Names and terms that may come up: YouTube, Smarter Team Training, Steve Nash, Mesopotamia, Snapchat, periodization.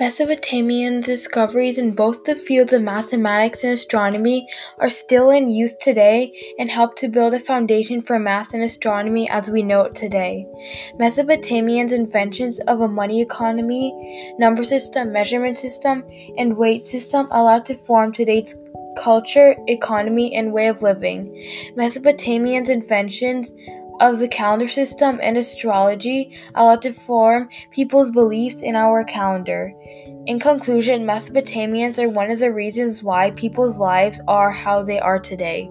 Mesopotamian discoveries in both the fields of mathematics and astronomy are still in use today and help to build a foundation for math and astronomy as we know it today. Mesopotamians' inventions of a money economy, number system, measurement system, and weight system allowed to form today's culture, economy, and way of living. Mesopotamians' inventions of the calendar system and astrology allowed to form people's beliefs in our calendar. In conclusion, Mesopotamians are one of the reasons why people's lives are how they are today.